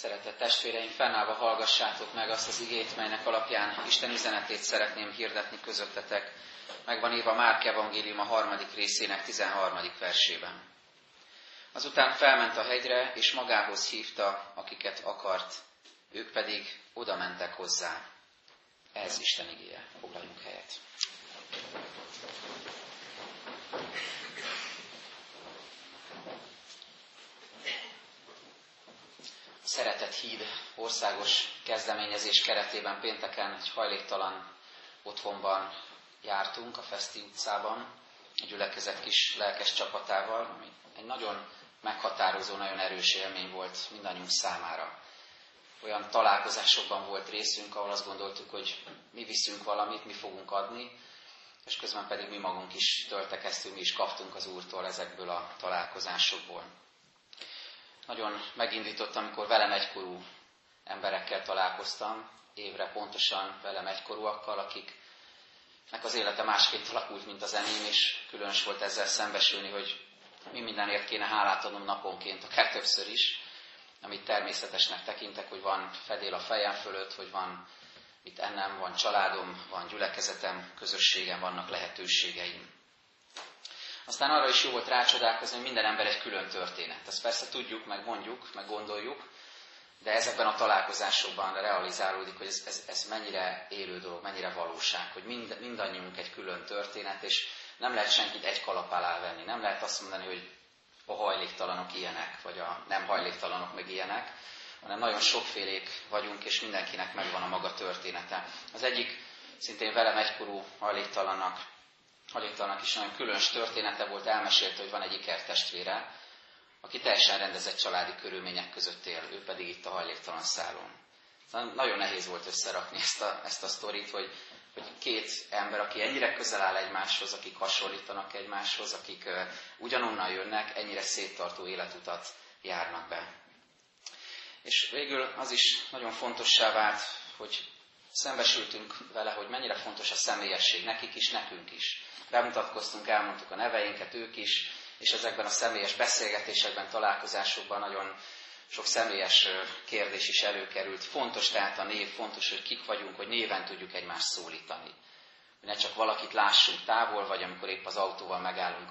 Szeretett testvéreim, fennállva hallgassátok meg azt az igét, melynek alapján Isten üzenetét szeretném hirdetni közöttetek. Megvan írva Márk evangélium a 3. részének 13. versében. Azután felment a hegyre, és magához hívta, akiket akart. Ők pedig oda mentek hozzá. Ez Isten igéje. Foglaljunk helyet. Szeretett híd országos kezdeményezés keretében pénteken egy hajléktalan otthonban jártunk, a Feszti utcában, a gyülekezet kis lelkes csapatával, ami egy nagyon meghatározó, nagyon erős élmény volt mindannyiunk számára. Olyan találkozásokban volt részünk, ahol azt gondoltuk, hogy mi viszünk valamit, mi fogunk adni, és közben pedig mi magunk is töltekeztünk, mi is kaptunk az Úrtól ezekből a találkozásokból. Nagyon megindított, amikor velem egykorú emberekkel találkoztam, évre pontosan velem egykorúakkal, akiknek az élete másként alakult, mint az enyém, és különös volt ezzel szembesülni, hogy mi mindenért kéne hálát adnom naponként, akár többször is, amit természetesnek tekintek, hogy van fedél a fejem fölött, hogy van mit ennem, van családom, van gyülekezetem, közösségem, vannak lehetőségeim. Aztán arra is jó volt rácsodálkozni, hogy minden ember egy külön történet. Ezt persze tudjuk, meg mondjuk, meg gondoljuk, de ezekben a találkozásokban realizálódik, hogy ez mennyire élő dolog, mennyire valóság, hogy mindannyiunk egy külön történet, és nem lehet senkit egy kalap alá venni. Nem lehet azt mondani, hogy a hajléktalanok ilyenek, vagy a nem hajléktalanok meg ilyenek, hanem nagyon sokfélék vagyunk, és mindenkinek megvan a maga története. Az egyik szintén velem egykorú hajléktalannak is nagyon különös története volt, elmesélte, hogy van egy ikertestvére, aki teljesen rendezett családi körülmények között él, ő pedig itt a hajléktalan szálon. Nagyon nehéz volt összerakni ezt a sztorit, hogy két ember, aki ennyire közel áll egymáshoz, akik hasonlítanak egymáshoz, akik ugyanonnan jönnek, ennyire széttartó életutat járnak be. És végül az is nagyon fontossá vált, hogy szembesültünk vele, hogy mennyire fontos a személyesség, nekik is, nekünk is. Bemutatkoztunk, elmondtuk a neveinket, ők is, és ezekben a személyes beszélgetésekben, találkozásokban nagyon sok személyes kérdés is előkerült. Fontos tehát a név, fontos, hogy kik vagyunk, hogy néven tudjuk egymást szólítani. Ne csak valakit lássunk távol, vagy amikor épp az autóval megállunk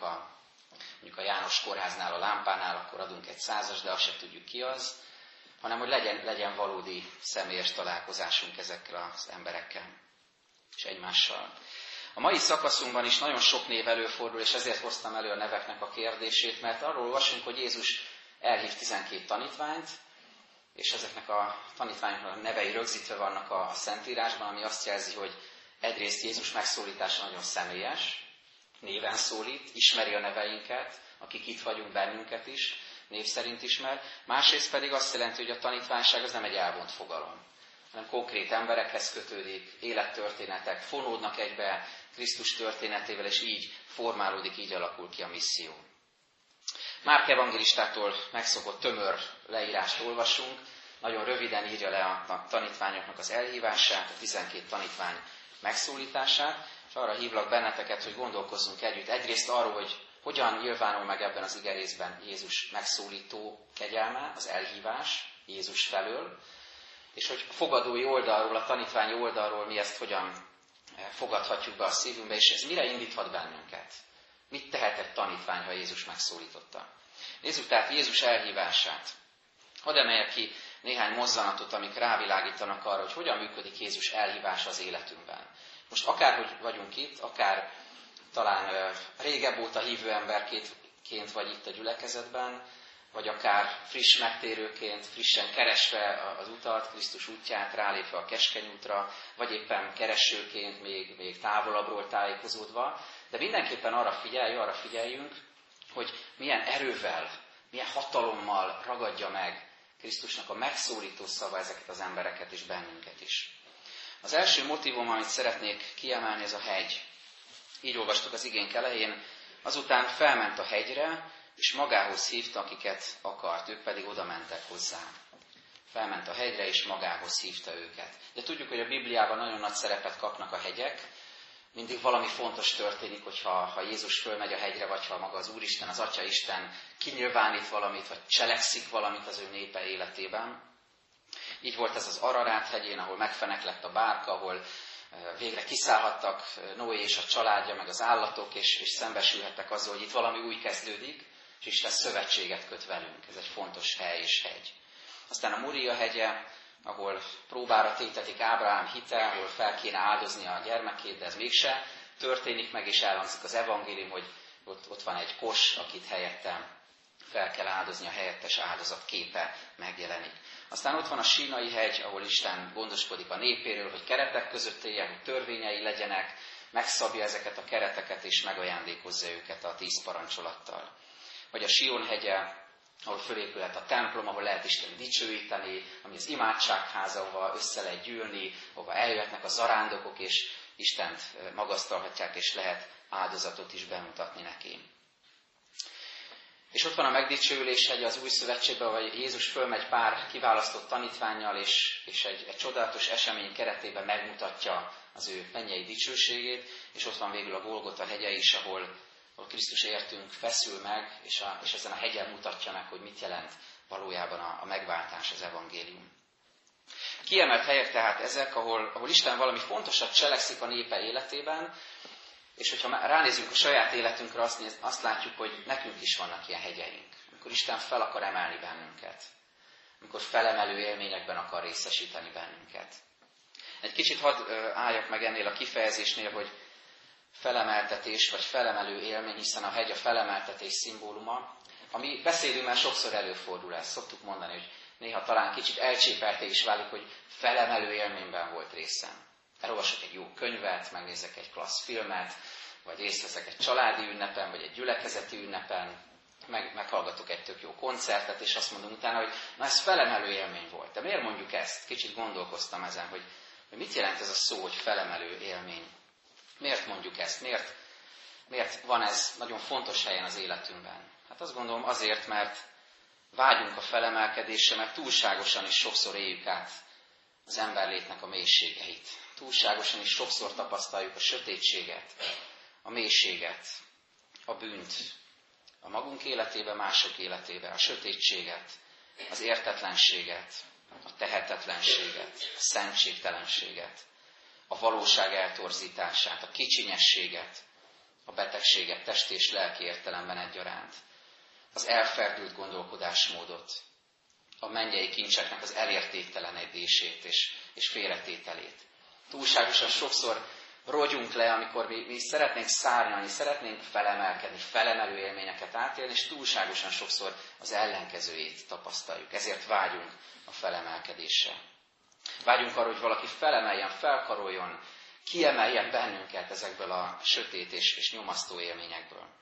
mondjuk a János kórháznál, a lámpánál, akkor adunk egy 100-as, de azt se tudjuk ki az, hanem hogy legyen valódi személyes találkozásunk ezekkel az emberekkel és egymással. A mai szakaszunkban is nagyon sok név előfordul, és ezért hoztam elő a neveknek a kérdését, mert arról olvasunk, hogy Jézus elhív 12 tanítványt, és ezeknek a tanítványoknak a nevei rögzítve vannak a Szentírásban, ami azt jelzi, hogy egyrészt Jézus megszólítása nagyon személyes, néven szólít, ismeri a neveinket, akik itt vagyunk, bennünket is, név szerint ismer. Másrészt pedig azt jelenti, hogy a tanítványság az nem egy elvont fogalom, hanem konkrét emberekhez kötődik, élettörténetek fonódnak egybe Krisztus történetével, és így formálódik, így alakul ki a misszió. Márk evangelistától megszokott tömör leírást olvasunk, nagyon röviden írja le a tanítványoknak az elhívását, a 12 tanítvány megszólítását, és arra hívlak benneteket, hogy gondolkozzunk együtt. Egyrészt arról, hogy hogyan nyilvánul meg ebben az igerészben Jézus megszólító kegyelme, az elhívás Jézus felől, és hogy a fogadói oldalról, a tanítványi oldalról mi ezt hogyan fogadhatjuk be a szívünkbe, és ez mire indíthat bennünket. Mit tehet egy tanítvány, ha Jézus megszólította? Nézzük tehát Jézus elhívását. Hadd emeljek ki néhány mozzanatot, amik rávilágítanak arra, hogy hogyan működik Jézus elhívása az életünkben. Most akárhogy vagyunk itt, akár talán régebb óta hívő emberként vagy itt a gyülekezetben, vagy akár friss megtérőként, frissen keresve az utat, Krisztus útját, rálépve a keskeny útra, vagy éppen keresőként, még távolabbról tájékozódva, de mindenképpen arra figyeljünk, hogy milyen erővel, milyen hatalommal ragadja meg Krisztusnak a megszólító szava ezeket az embereket és bennünket is. Az első motívum, amit szeretnék kiemelni, ez a hegy. Így olvastuk az igénk elején, azután felment a hegyre, és magához hívta, akiket akart, ők pedig oda mentek hozzá. Felment a hegyre, és magához hívta őket. De tudjuk, hogy a Bibliában nagyon nagy szerepet kapnak a hegyek, mindig valami fontos történik, hogyha Jézus fölmegy a hegyre, vagy ha maga az Úristen, az Atyaisten kinyilvánít valamit, vagy cselekszik valamit az ő népe életében. Így volt ez az Ararát hegyén, ahol megfeneklett a bárka, ahol végre kiszállhattak Noé és a családja, meg az állatok, és szembesülhettek azzal, hogy itt valami új kezdődik, és Isten szövetséget köt velünk. Ez egy fontos hely és hegy. Aztán a Moria hegye, ahol próbára tétetik Ábrahám hite, ahol fel kéne áldozni a gyermekét, de ez mégse történik meg, és elhangzik az evangélium, hogy ott van egy kos, akit helyette fel kell áldozni, a helyettes áldozat képe megjelenik. Aztán ott van a Sínai hegy, ahol Isten gondoskodik a népéről, hogy keretek között éljen, hogy törvényei legyenek, megszabja ezeket a kereteket, és megajándékozza őket a 10 parancsolattal. Vagy a Sion hegye, ahol fölépülhet a templom, ahol lehet Isten dicsőíteni, ami az imádságháza, ahol össze lehet gyűlni, ahol eljöhetnek a zarándokok, és Istent magasztalhatják, és lehet áldozatot is bemutatni neki. És ott van a megdicsőülés hegye az új szövetségben, ahol Jézus fölmegy pár kiválasztott tanítvánnyal, és egy csodálatos esemény keretében megmutatja az ő mennyei dicsőségét, és ott van végül a Golgota hegye is, ahol Krisztus értünk feszül meg, és ezen a hegyen mutatja meg, hogy mit jelent valójában a megváltás, az evangélium. Kiemelt helyek tehát ezek, ahol Isten valami fontosat cselekszik a népe életében, és hogyha ránézünk a saját életünkre, azt látjuk, hogy nekünk is vannak ilyen hegyeink. Amikor Isten fel akar emelni bennünket. Amikor felemelő élményekben akar részesíteni bennünket. Egy kicsit hadd álljak meg ennél a kifejezésnél, hogy felemeltetés vagy felemelő élmény, hiszen a hegy a felemeltetés szimbóluma. A mi beszédünkben sokszor előfordul ez. Szoktuk mondani, hogy néha talán kicsit elcsépelté is válik, hogy felemelő élményben volt részem. Elolvasok egy jó könyvet, megnézek egy klassz filmet, vagy részt veszek egy családi ünnepen, vagy egy gyülekezeti ünnepen, meghallgatok egy tök jó koncertet, és azt mondom utána, hogy na ez felemelő élmény volt. De miért mondjuk ezt? Kicsit gondolkoztam ezen, hogy mit jelent ez a szó, hogy felemelő élmény? Miért mondjuk ezt? Miért van ez nagyon fontos helyen az életünkben? Hát azt gondolom azért, mert vágyunk a felemelkedésre, mert túlságosan is sokszor éljük át az emberlétnek a mélységeit. Túlságosan is sokszor tapasztaljuk a sötétséget, a mélységet, a bűnt, a magunk életébe, mások életébe, a sötétséget, az értetlenséget, a tehetetlenséget, a szentségtelenséget, a valóság eltorzítását, a kicsinyességet, a betegséget test és lelki értelemben egyaránt, az elferdült gondolkodásmódot, a mennyei kincseknek az elértéktelenedését és félretételét. Túlságosan sokszor rogyunk le, amikor mi szeretnénk szárnyalni, szeretnénk felemelkedni, felemelő élményeket átélni, és túlságosan sokszor az ellenkezőjét tapasztaljuk. Ezért vágyunk a felemelkedésre. Vágyunk arra, hogy valaki felemeljen, felkaroljon, kiemeljen bennünket ezekből a sötét és nyomasztó élményekből.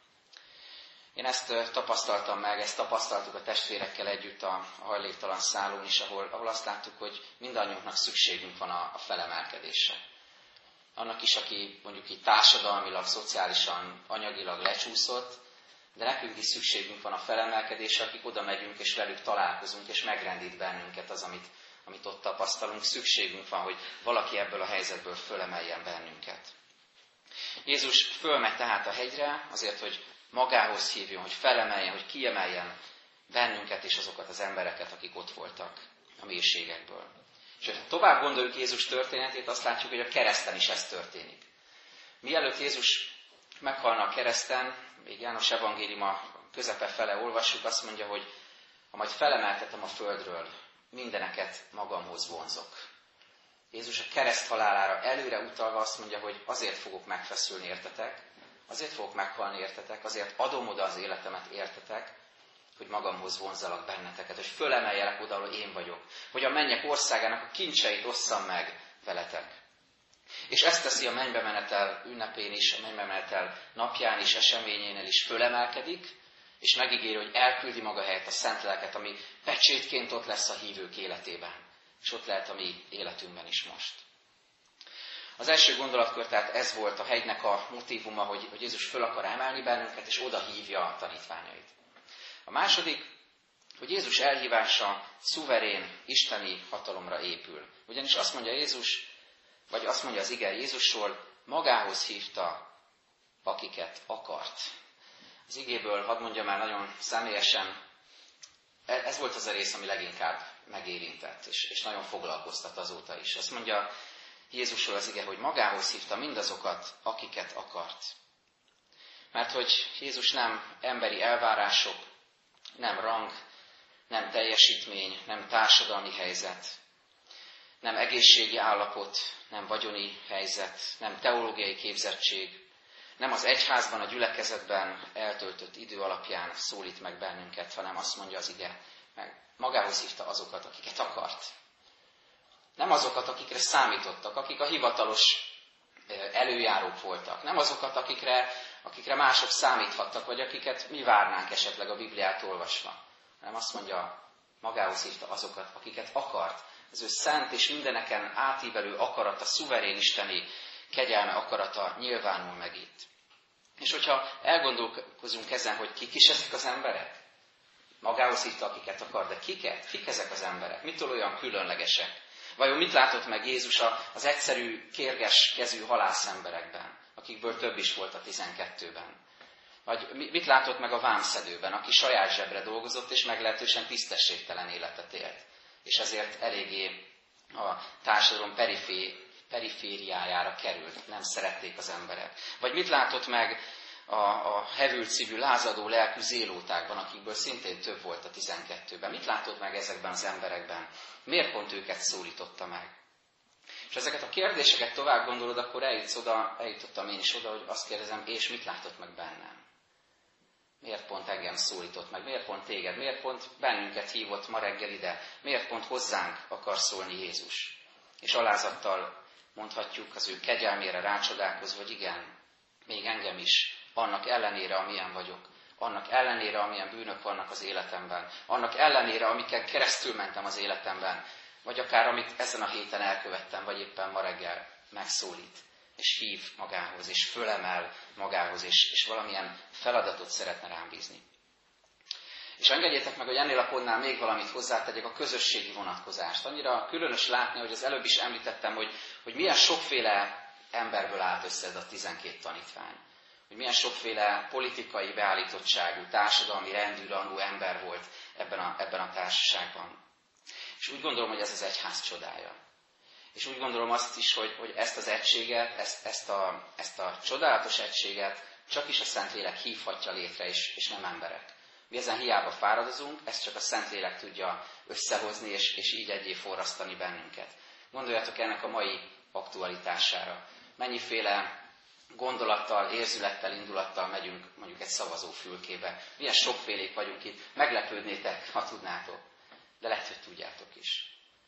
Én ezt tapasztaltam meg, ezt tapasztaltuk a testvérekkel együtt a hajléktalan szállón is, ahol azt láttuk, hogy mindannyiunknak szükségünk van a felemelkedésre. Annak is, aki mondjuk így társadalmilag, szociálisan, anyagilag lecsúszott, de nekünk is szükségünk van a felemelkedésre, akik oda megyünk és velük találkozunk, és megrendít bennünket az, amit ott tapasztalunk. Szükségünk van, hogy valaki ebből a helyzetből fölemeljen bennünket. Jézus fölmegy tehát a hegyre, azért, hogy magához hívjon, hogy felemeljen, hogy kiemeljen bennünket és azokat az embereket, akik ott voltak a mélységekből. És ha tovább gondoljuk Jézus történetét, azt látjuk, hogy a kereszten is ez történik. Mielőtt Jézus meghalna a kereszten, még János evangéliuma közepe fele olvassuk, azt mondja, hogy ha majd felemeltetem a földről, mindeneket magamhoz vonzok. Jézus a kereszt halálára előre utalva azt mondja, hogy azért fogok megfeszülni értetek, azért fogok meghalni értetek, azért adom oda az életemet értetek, hogy magamhoz vonzalak benneteket, hogy fölemeljelek oda, ahol én vagyok, hogy a mennyek országának a kincseit osszam meg veletek. És ezt teszi a mennybe menetel ünnepén is, a mennybe menetel napján is, eseményénél is, fölemelkedik, és megígéri, hogy elküldi maga helyett a szent lelket, ami pecsétként ott lesz a hívők életében, és ott lehet a mi életünkben is most. Az első gondolatkör, tehát ez volt a hegynek a motívuma, hogy Jézus föl akar emelni bennünket, és oda hívja a tanítványait. A második, hogy Jézus elhívása szuverén, isteni hatalomra épül. Ugyanis azt mondja Jézus, vagy azt mondja az ige Jézusról, magához hívta, akiket akart. Az igéből hadd mondjam el nagyon személyesen, Ez volt az a rész, ami leginkább megérintett, és nagyon foglalkoztat azóta is. Azt mondja Jézusról az ige, hogy magához hívta mindazokat, akiket akart. Mert hogy Jézus nem emberi elvárások, nem rang, nem teljesítmény, nem társadalmi helyzet, nem egészségi állapot, nem vagyoni helyzet, nem teológiai képzettség, nem az egyházban, a gyülekezetben eltöltött idő alapján szólít meg bennünket, hanem azt mondja az ige, meg magához hívta azokat, akiket akart. Nem azokat, akikre számítottak, akik a hivatalos előjárók voltak. Nem azokat, akikre mások számíthattak, vagy akiket mi várnánk esetleg a Bibliát olvasva. Hanem azt mondja, magához hívta azokat, akiket akart. Az ő szent és mindeneken átívelő akarata, szuverén isteni kegyelme akarata nyilvánul meg itt. És hogyha elgondolkozunk ezen, hogy kik is ezek az emberek? Magához hívta, akiket akar, de kiket? Kik ezek az emberek? Mitől olyan különlegesek? Vajon mit látott meg Jézus az egyszerű, kérges kezű halász emberekben, akikből több is volt a 12-ben? Vagy mit látott meg a vámszedőben, aki saját zsebre dolgozott, és meglehetősen tisztességtelen életet élt? És ezért eléggé a társadalom perifériájára került, nem szerették az emberek. Vagy mit látott meg a hevült szívű, lázadó lelkű zélótákban, akikből szintén több volt a 12-ben? Mit látott meg ezekben az emberekben? Miért pont őket szólította meg? És ezeket a kérdéseket tovább gondolod, akkor eljutottam én is oda, hogy azt kérdezem, és mit látott meg bennem? Miért pont engem szólított meg? Miért pont téged? Miért pont bennünket hívott ma reggel ide? Miért pont hozzánk akar szólni Jézus? És alázattal mondhatjuk az ő kegyelmére rácsodálkozva, hogy igen, még engem is, annak ellenére, amilyen vagyok, annak ellenére, amilyen bűnök vannak az életemben, annak ellenére, amikkel keresztül mentem az életemben, vagy akár amit ezen a héten elkövettem, vagy éppen ma reggel megszólít, és hív magához, és fölemel magához, és valamilyen feladatot szeretne rám bízni. És engedjétek meg, hogy ennél a pontnál még valamit hozzátegyek, a közösségi vonatkozást. Annyira különös látni, hogy az előbb is említettem, hogy milyen sokféle emberből állt össze ez a 12 tanítvány. Hogy milyen sokféle politikai beállítottságú, társadalmi rendűrangú ember volt ebben a társaságban. És úgy gondolom, hogy ez az egyház csodája. És úgy gondolom azt is, hogy ezt az egységet, ezt a csodálatos egységet csakis a Szentlélek hívhatja létre, és nem emberek. Mi ezen hiába fáradozunk, ezt csak a Szentlélek tudja összehozni, és így egyé forrasztani bennünket. Gondoljatok ennek a mai aktualitására. Mennyiféle gondolattal, érzülettel, indulattal megyünk mondjuk egy szavazófülkébe. Milyen sokfélék vagyunk itt. Meglepődnétek, ha tudnátok. De lehet, hogy tudjátok is.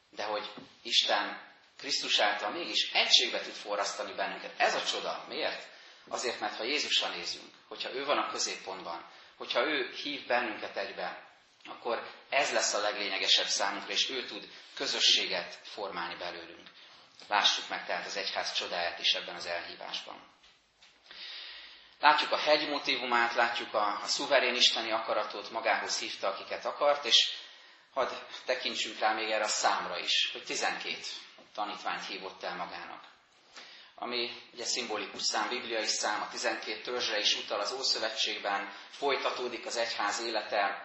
De hogy Isten Krisztus által mégis egységbe tud forrasztani bennünket. Ez a csoda. Miért? Azért, mert ha Jézusra nézünk, hogyha ő van a középpontban, hogyha ő hív bennünket egybe, akkor ez lesz a leglényegesebb számunkra, és ő tud közösséget formálni belőlünk. Lássuk meg tehát az egyház csodáját is ebben az elhívásban. Látjuk a hegy motívumát, látjuk a szuverén isteni akaratot, magához hívta, akiket akart, és hadd tekintsünk rá még erre a számra is, hogy 12 tanítványt hívott el magának. Ami ugye szimbolikus szám, bibliai szám, a 12 törzsre is utal, az Ószövetségben folytatódik az egyház élete,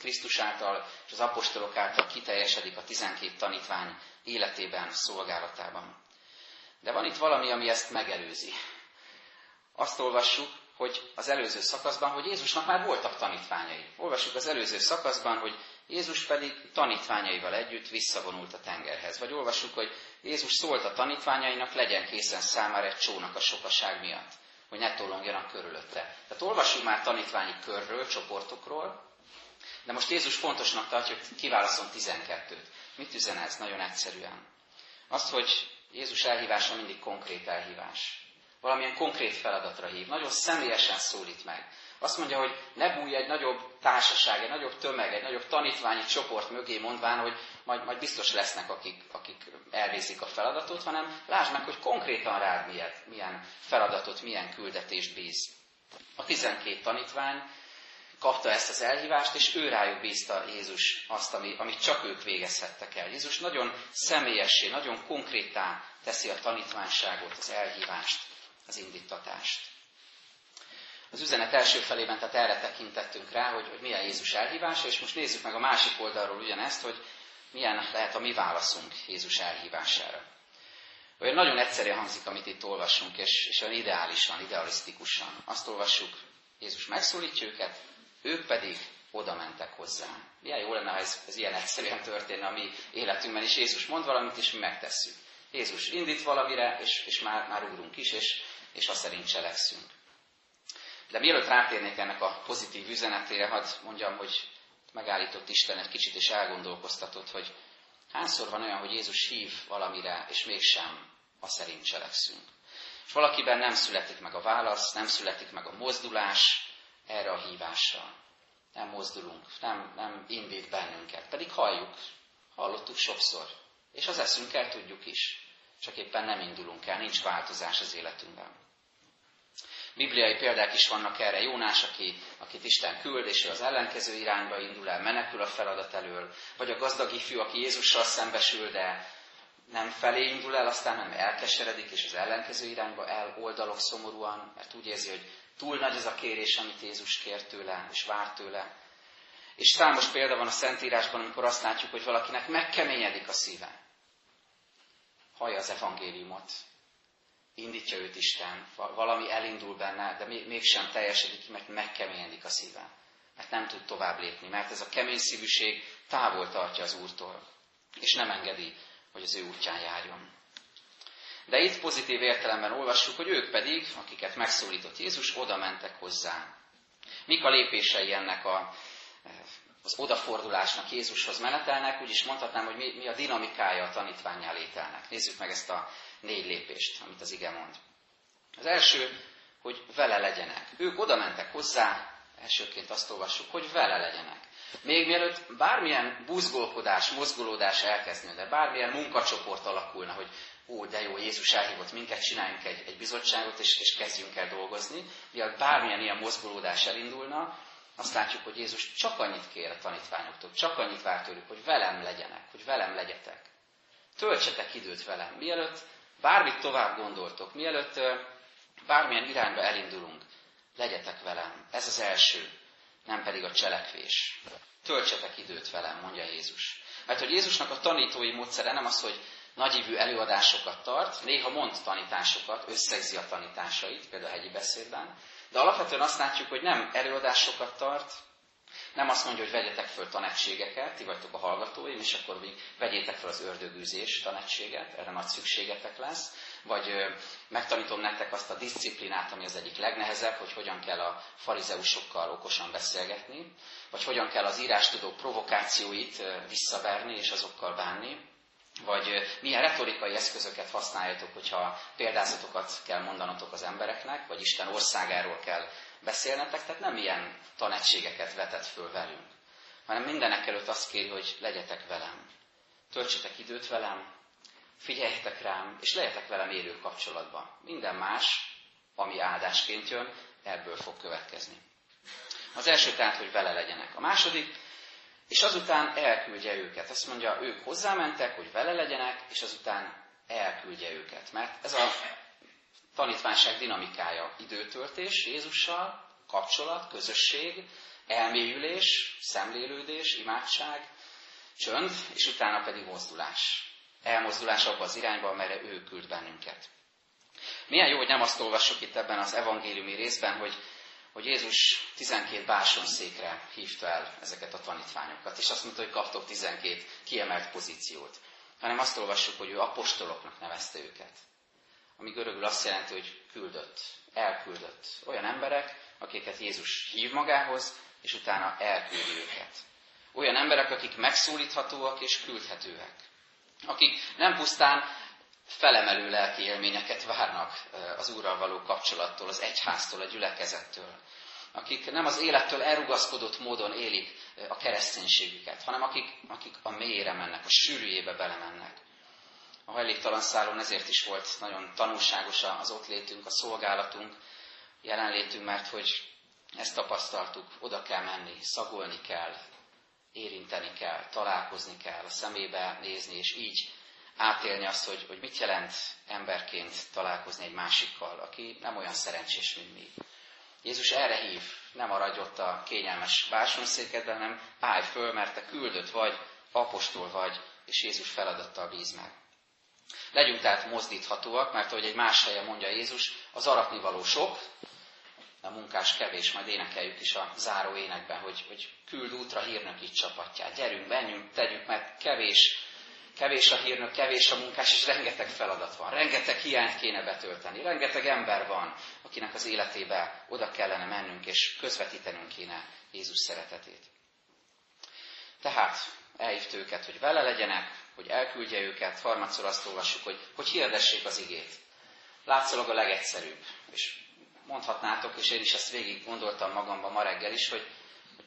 Krisztus által és az apostolok által kiteljesedik a 12 tanítvány életében, szolgálatában. De van itt valami, ami ezt megelőzi. Azt olvassuk, hogy az előző szakaszban, hogy Jézusnak már voltak tanítványai. Olvassuk az előző szakaszban, hogy Jézus pedig tanítványaival együtt visszavonult a tengerhez. Vagy olvassuk, hogy Jézus szólt a tanítványainak, legyen készen számára egy csónak a sokaság miatt, hogy ne tolongjanak körülötte. Tehát olvassuk már tanítványi körről, csoportokról, de most Jézus fontosnak tartja, hogy kiválaszol 12-t. Mit üzen ez? Nagyon egyszerűen. Azt, hogy Jézus elhívása mindig konkrét elhívás. Valamilyen konkrét feladatra hív. Nagyon személyesen szólít meg. Azt mondja, hogy ne bújj egy nagyobb társaság, egy nagyobb tömeg, egy nagyobb tanítványi csoport mögé, mondván, hogy majd biztos lesznek, akik elvészik a feladatot, hanem lásd meg, hogy konkrétan rád milyen feladatot, milyen küldetést bíz. A 12 tanítvány kapta ezt az elhívást, és ő rájuk bízta Jézus azt, amit csak ők végezhettek el. Jézus nagyon személyessé, nagyon konkrétá teszi a tanítványságot, az elhívást, az indítatást. Az üzenet első felében tehát erre tekintettünk rá, hogy mi a Jézus elhívása, és most nézzük meg a másik oldalról ugyanezt, hogy milyen lehet a mi válaszunk Jézus elhívására. Olyan nagyon egyszerűen hangzik, amit itt olvasunk, és olyan ideálisan, idealisztikusan. Azt olvassuk, Jézus megszólítja őket, ők pedig oda mentek hozzá. Milyen jó lenne, ha ez ilyen egyszerűen történne a mi életünkben, és Jézus mond valamit, és mi megtesszük. Jézus indít valamire, és már ugrunk is, és azt szerint cselekszünk. De mielőtt rátérnék ennek a pozitív üzenetére, hadd mondjam, hogy megállított Isten egy kicsit, és elgondolkoztatott, hogy hányszor van olyan, hogy Jézus hív valamire, és mégsem azt szerint cselekszünk. És valakiben nem születik meg a válasz, nem születik meg a mozdulás erre a hívásra. Nem mozdulunk, nem indít bennünket. Pedig hallottuk sokszor, és az eszünkkel tudjuk is. Csak éppen nem indulunk el, nincs változás az életünkben. Bibliai példák is vannak erre. Jónás, akit Isten küld, és ő az ellenkező irányba indul el, menekül a feladat elől. Vagy a gazdag ifjú, aki Jézussal szembesül, de nem felé indul el, aztán nem elkeseredik, és az ellenkező irányba eloldalok szomorúan, mert úgy érzi, hogy túl nagy az a kérés, amit Jézus kér tőle, és vár tőle. És számos példa van a Szentírásban, amikor azt látjuk, hogy valakinek megkeményedik a szíve. Hallja az evangéliumot. Indítja őt Isten, valami elindul benne, de mégsem teljesedik, mert megkeményedik a szíve. Mert nem tud tovább lépni, mert ez a kemény szívűség távol tartja az Úrtól, és nem engedi, hogy az ő útján járjon. De itt pozitív értelemben olvassuk, hogy ők pedig, akiket megszólított Jézus, oda mentek hozzá. Mik a lépései ennek az odafordulásnak, Jézushoz menetelnek, úgy is mondhatnám, hogy mi a dinamikája a tanítvánnyá lételnek. Nézzük meg ezt a 4 lépést, amit az ige mond. Az első, hogy vele legyenek. Ők oda mentek hozzá, elsőként azt olvassuk, hogy vele legyenek. Még mielőtt bármilyen buzgolkodás, mozgolódás elkezdne, de bármilyen munkacsoport alakulna, hogy de jó, Jézus elhívott minket, csináljunk egy bizottságot, és kezdjünk el dolgozni. Mielőtt bármilyen ilyen mozgolódás elindulna, azt látjuk, hogy Jézus csak annyit kér a tanítványoktól, csak annyit vár tőlük, hogy velem legyenek, hogy velem legyetek. Töltsetek időt velem, mielőtt bármit tovább gondoltok, mielőtt bármilyen irányba elindulunk, legyetek velem. Ez az első, nem pedig a cselekvés. Töltsetek időt velem, mondja Jézus. Mert hogy Jézusnak a tanítói módszere nem az, hogy nagyívű előadásokat tart, néha mond tanításokat, összegzi a tanításait, például a hegyi beszédben, de alapvetően azt látjuk, hogy nem előadásokat tart, nem azt mondja, hogy vegyetek föl tanegységeket, ti vagytok a hallgatóim, és akkor még vegyétek fel az ördögűzés tanegységet, erre nagy szükségetek lesz, vagy megtanítom nektek azt a disziplinát, ami az egyik legnehezebb, hogy hogyan kell a farizeusokkal okosan beszélgetni, vagy hogyan kell az írástudó provokációit visszaverni és azokkal bánni, vagy milyen retorikai eszközöket használjatok, hogyha példázatokat kell mondanatok az embereknek, vagy Isten országáról kell beszélnetek, tehát nem ilyen tanegységeket vetett föl velünk, hanem mindenekelőtt azt kéri, hogy legyetek velem, töltsetek időt velem, figyeljetek rám, és legyetek velem élő kapcsolatban. Minden más, ami áldásként jön, ebből fog következni. Az első tehát, hogy vele legyenek. A második, és azután elküldje őket. Azt mondja, ők hozzámentek, hogy vele legyenek, és azután elküldje őket. Mert ez a tanítványság dinamikája, időtöltés Jézussal, kapcsolat, közösség, elmélyülés, szemlélődés, imádság, csönd, és utána pedig mozdulás. Elmozdulás abba az irányba, amelyre ő küld bennünket. Milyen jó, hogy nem azt olvassuk itt ebben az evangéliumi részben, hogy Jézus 12 bársonyszékre hívta el ezeket a tanítványokat, és azt mondta, hogy kaptok 12 kiemelt pozíciót, hanem azt olvassuk, hogy ő apostoloknak nevezte őket. Ami görögül azt jelenti, hogy küldött, elküldött. Olyan emberek, akiket Jézus hív magához, és utána elküldi őket. Olyan emberek, akik megszólíthatóak és küldhetőek. Akik nem pusztán felemelő lelki élményeket várnak az Úrral való kapcsolattól, az egyháztól, a gyülekezettől. Akik nem az élettől elrugaszkodott módon élik a kereszténységüket, hanem akik a mélyre mennek, a sűrűjébe belemennek. A hajléktalan szálon ezért is volt nagyon tanulságos az ott létünk, a szolgálatunk, jelenlétünk, mert hogy ezt tapasztaltuk, oda kell menni, szagolni kell, érinteni kell, találkozni kell, a szemébe nézni, és így átélni azt, hogy mit jelent emberként találkozni egy másikkal, aki nem olyan szerencsés, mint mi. Jézus erre hív, nem maradj ott a kényelmes bársonyszékedben, hanem állj föl, mert te küldött vagy, apostol vagy, és Jézus feladattal bíz meg. Legyünk tehát mozdíthatóak, mert ahogy egy más helyen mondja Jézus, az aratnivaló sok, a munkás kevés, majd énekeljük is a záró énekben, hogy küld útra hírnök itt csapatját. Gyerünk, menjünk, tegyük, mert kevés a hírnök, kevés a munkás, és rengeteg feladat van, rengeteg hiányt kéne betölteni, rengeteg ember van, akinek az életébe oda kellene mennünk, és közvetítenünk kéne Jézus szeretetét. Tehát elhívta őket, hogy vele legyenek, hogy elküldje őket, harmadszor azt olvassuk, hogy hirdessék az igét. Látszólag a legegyszerűbb, és mondhatnátok, és én is ezt végig gondoltam magamban ma reggel is, hogy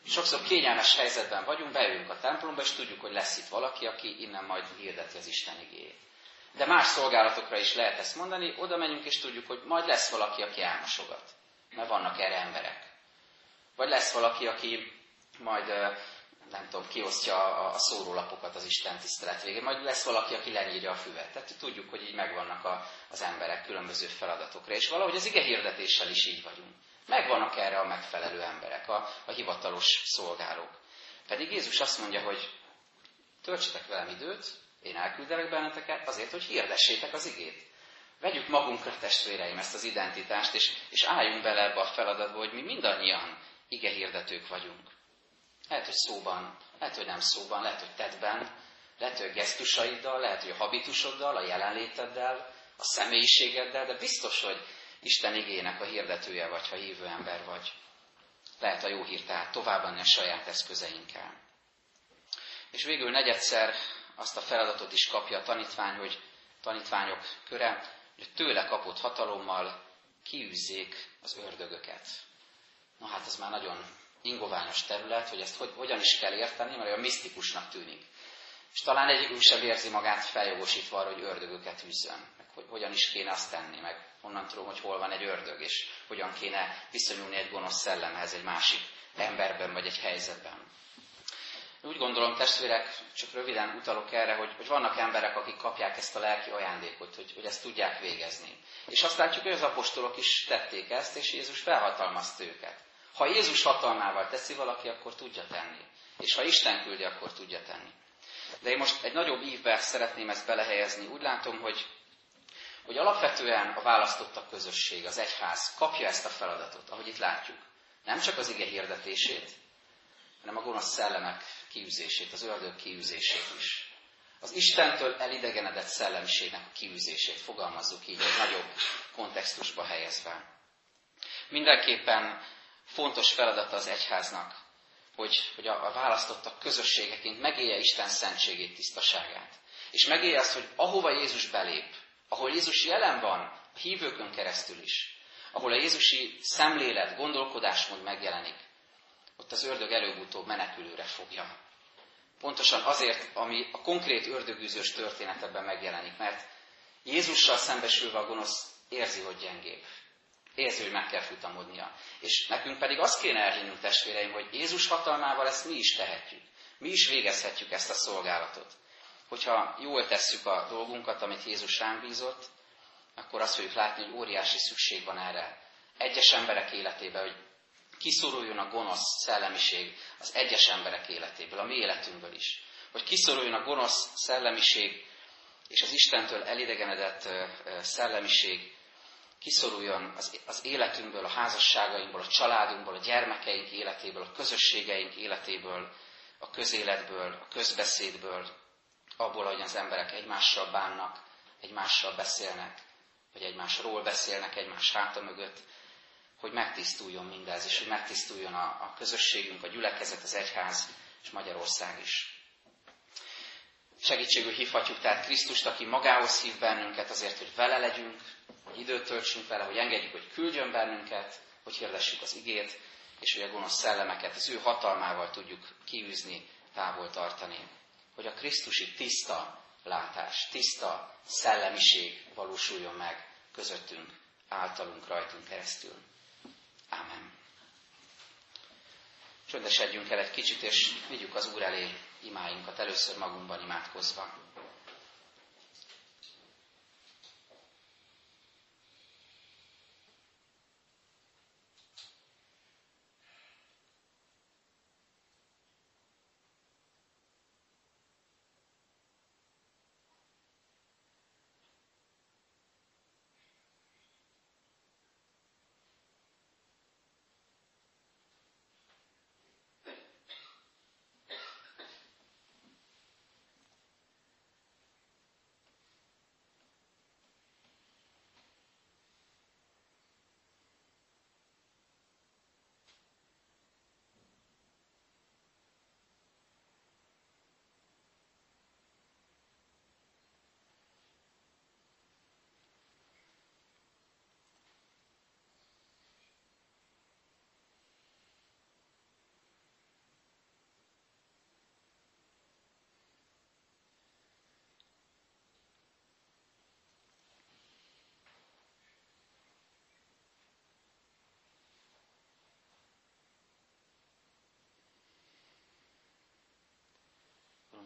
sokszor kényelmes helyzetben vagyunk, beülünk a templomba, és tudjuk, hogy lesz itt valaki, aki innen majd hirdeti az Isten igéjét. De más szolgálatokra is lehet ezt mondani, oda megyünk, és tudjuk, hogy majd lesz valaki, aki elmosogat, mert vannak erre emberek. Vagy lesz valaki, aki majd, nem tudom, kiosztja a szórólapokat az Isten tisztelet végén, majd lesz valaki, aki lenyírja a füvet. Tehát tudjuk, hogy így megvannak az emberek különböző feladatokra, és valahogy az ige hirdetéssel is így vagyunk. Megvannak erre a megfelelő emberek, a hivatalos szolgálók. Pedig Jézus azt mondja, hogy töltsetek velem időt, én elküldelek benneteket azért, hogy hirdessétek az igét. Vegyük magunkra, testvéreim, ezt az identitást, és álljunk bele ebbe a feladatba, hogy mi mindannyian ige hirdetők vagyunk. Lehet, hogy szóban, lehet, hogy nem szóban, lehet, hogy tettben, lehet, hogy gesztusaiddal, lehet, hogy a habitusoddal, a jelenléteddel, a személyiségeddel, de biztos, hogy Isten igének a hirdetője vagy, ha hívő ember vagy. Lehet a jó hírt tehát továbbadni a saját eszközeinkkel. És végül negyedszer azt a feladatot is kapja a tanítványok köre, hogy tőle kapott hatalommal kiűzzék az ördögöket. Na hát ez már nagyon ingoványos terület, hogy ezt hogyan is kell érteni, mert olyan misztikusnak tűnik. És talán egyikünk sem érzi magát feljogosítva arra, hogy ördögöket űzzön. Meg hogy hogyan is kéne azt tenni, meg honnan tudom, hogy hol van egy ördög, és hogyan kéne viszonyulni egy gonosz szellemhez egy másik emberben, vagy egy helyzetben. Úgy gondolom, testvérek, csak röviden utalok erre, hogy vannak emberek, akik kapják ezt a lelki ajándékot, hogy ezt tudják végezni. És azt látjuk, hogy az apostolok is tették ezt, és Jézus felhatalmazta őket. Ha Jézus hatalmával teszi valaki, akkor tudja tenni. És ha Isten küldi, akkor tudja tenni. De én most egy nagyobb ívbe szeretném ezt belehelyezni. Úgy látom, hogy alapvetően a választottak közösség, az egyház kapja ezt a feladatot, ahogy itt látjuk. Nem csak az ige hirdetését, hanem a gonosz szellemek kiűzését, az ördög kiűzését is. Az Istentől elidegenedett szellemiségnek a kiűzését fogalmazzuk így, egy nagyobb kontextusba helyezve. Mindenképpen fontos feladata az egyháznak, hogy a választottak közösségeként megélje Isten szentségét, tisztaságát. És megélje azt, hogy ahova Jézus belép, ahol Jézus jelen van, a hívőkön keresztül is, ahol a jézusi szemlélet, gondolkodásmód megjelenik, ott az ördög előbb-utóbb menekülőre fogja. Pontosan azért, ami a konkrét ördögűzős történetben megjelenik, mert Jézussal szembesülve a gonosz érzi, hogy gyengébb. Érzi, hogy meg kell futamodnia. És nekünk pedig azt kéne elhinnünk, testvéreim, hogy Jézus hatalmával ezt mi is tehetjük. Mi is végezhetjük ezt a szolgálatot. Hogyha jól tesszük a dolgunkat, amit Jézus ránk bízott, akkor azt fogjuk látni, hogy óriási szükség van erre. Egyes emberek életében, hogy kiszoruljon a gonosz szellemiség az egyes emberek életéből, a mi életünkből is. Hogy kiszoruljon a gonosz szellemiség és az Istentől elidegenedett szellemiség, kiszoruljon az életünkből, a házasságainkból, a családunkból, a gyermekeink életéből, a közösségeink életéből, a közéletből, a közbeszédből, abból, ahogy az emberek egymással bánnak, egymással beszélnek, vagy egymásról beszélnek, egymás háta mögött, hogy megtisztuljon mindez, és hogy megtisztuljon a közösségünk, a gyülekezet, az egyház és Magyarország is. Segítségül hívhatjuk tehát Krisztust, aki magához hív bennünket azért, hogy vele legyünk, hogy időt töltsünk vele, hogy engedjük, hogy küldjön bennünket, hogy hirdessük az igét, és hogy a gonosz szellemeket az ő hatalmával tudjuk kiűzni, távol tartani. Hogy a krisztusi tiszta látás, tiszta szellemiség valósuljon meg közöttünk, általunk, rajtunk keresztül. Ámen. Csöndesedjünk el egy kicsit, és vigyük az Úr elé imáinkat, először magunkban imádkozva.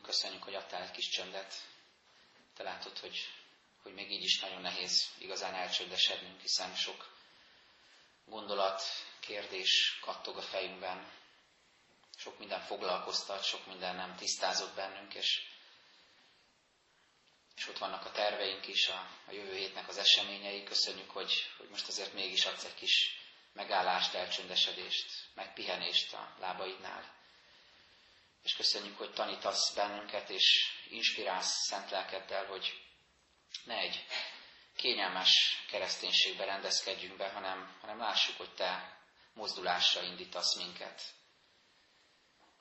Urunk, köszönjük, hogy adtál egy kis csöndet. Te látod, hogy még így is nagyon nehéz igazán elcsöndesednünk, hiszen sok gondolat, kérdés kattog a fejünkben. Sok minden foglalkoztat, sok minden nem tisztázott bennünk, és ott vannak a terveink is, a jövő hétnek az eseményei. Köszönjük, hogy most azért mégis adsz egy kis megállást, elcsöndesedést, megpihenést a lábaidnál. És köszönjük, hogy tanítasz bennünket, és inspirálsz szent lelkeddel, hogy ne egy kényelmes kereszténységbe rendezkedjünk be, hanem lássuk, hogy te mozdulásra indítasz minket.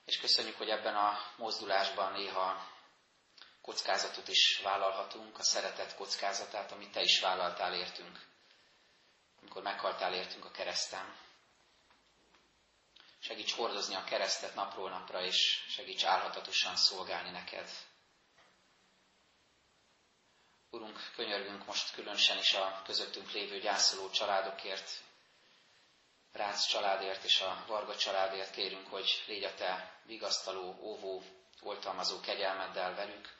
És köszönjük, hogy ebben a mozdulásban néha kockázatot is vállalhatunk, a szeretet kockázatát, amit te is vállaltál értünk, amikor meghaltál értünk a kereszten. Segíts hordozni a keresztet napról napra, és segíts álhatatosan szolgálni neked. Urunk, könyörgünk most különösen is a közöttünk lévő gyászoló családokért, Rácz családért és a Varga családért kérünk, hogy légy a te vigasztaló, óvó, oltalmazó kegyelmeddel velük,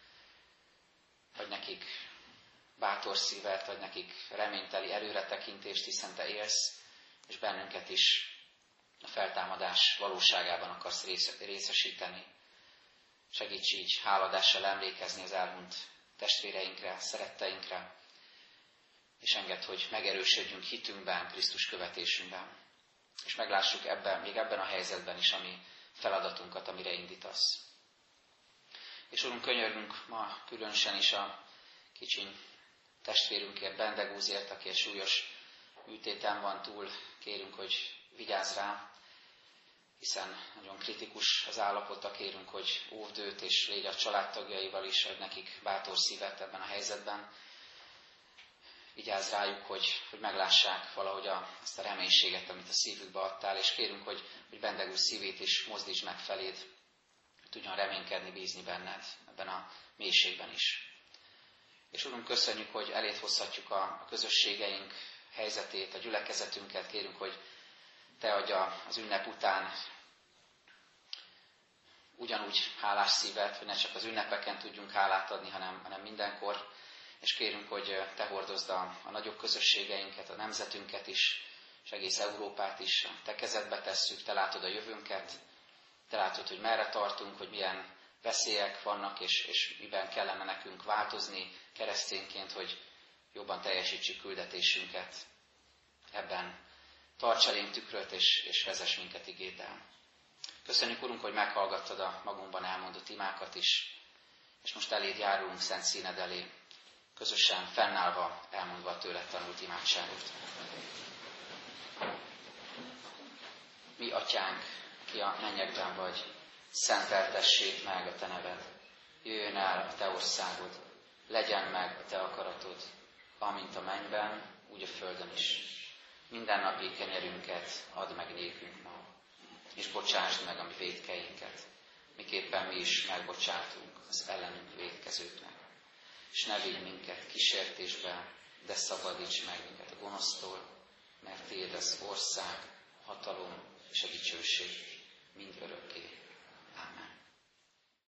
hogy nekik bátor szívet, vagy nekik reményteli előretekintést, hiszen te élsz, és bennünket is a feltámadás valóságában akarsz részesíteni. Segíts így háladással emlékezni az elhunyt testvéreinkre, szeretteinkre, és engedd, hogy megerősödjünk hitünkben, Krisztus követésünkben, és meglássuk még ebben a helyzetben is a mi feladatunkat, amire indítasz. És Urunk, könyörgünk ma különösen is a kicsiny testvérünkért, Bendegúzért, aki egy súlyos műtéten van túl, kérünk, hogy vigyázz rá, hiszen nagyon kritikus az állapota, kérünk, hogy óvd őt, és légy a családtagjaival is, hogy nekik bátor szívet ebben a helyzetben. Vigyázz rájuk, hogy meglássák valahogy azt a reménységet, amit a szívükbe adtál, és kérünk, hogy Bendegúz szívét is mozdíts meg feléd, tudjon reménykedni, bízni benned ebben a mélységben is. És Urunk, köszönjük, hogy eléd hozhatjuk a közösségeink helyzetét, a gyülekezetünket, kérünk, hogy te adj az ünnep után ugyanúgy hálás szívet, hogy ne csak az ünnepeken tudjunk hálát adni, hanem mindenkor. És kérünk, hogy te hordozd a nagyobb közösségeinket, a nemzetünket is, és egész Európát is. Te kezedbe tesszük, te látod a jövőnket, te látod, hogy merre tartunk, hogy milyen veszélyek vannak, és miben kellene nekünk változni keresztényként, hogy jobban teljesítsük küldetésünket ebben. Tarts elénk tükröt, és vezess minket igéddel. Köszönjük, Urunk, hogy meghallgattad a magunkban elmondott imákat is, és most eléd járulunk szent színed elé, közösen fennállva, elmondva a tőled tanult imádságot. Mi, Atyánk, ki a mennyekben vagy, szenteltessék meg a te neved, jöjjön el a te országod, legyen meg a te akaratod, amint a mennyben, úgy a földön is. Minden napi kenyerünket add meg nékünk ma, és bocsásd meg a mi vétkeinket, miképpen mi is megbocsátunk az ellenünk vétkezőknek. És ne vigy minket kísértésbe, de szabadíts meg minket a gonosztól, mert tiéd az ország, hatalom és a dicsőség mindörökké. Ámen.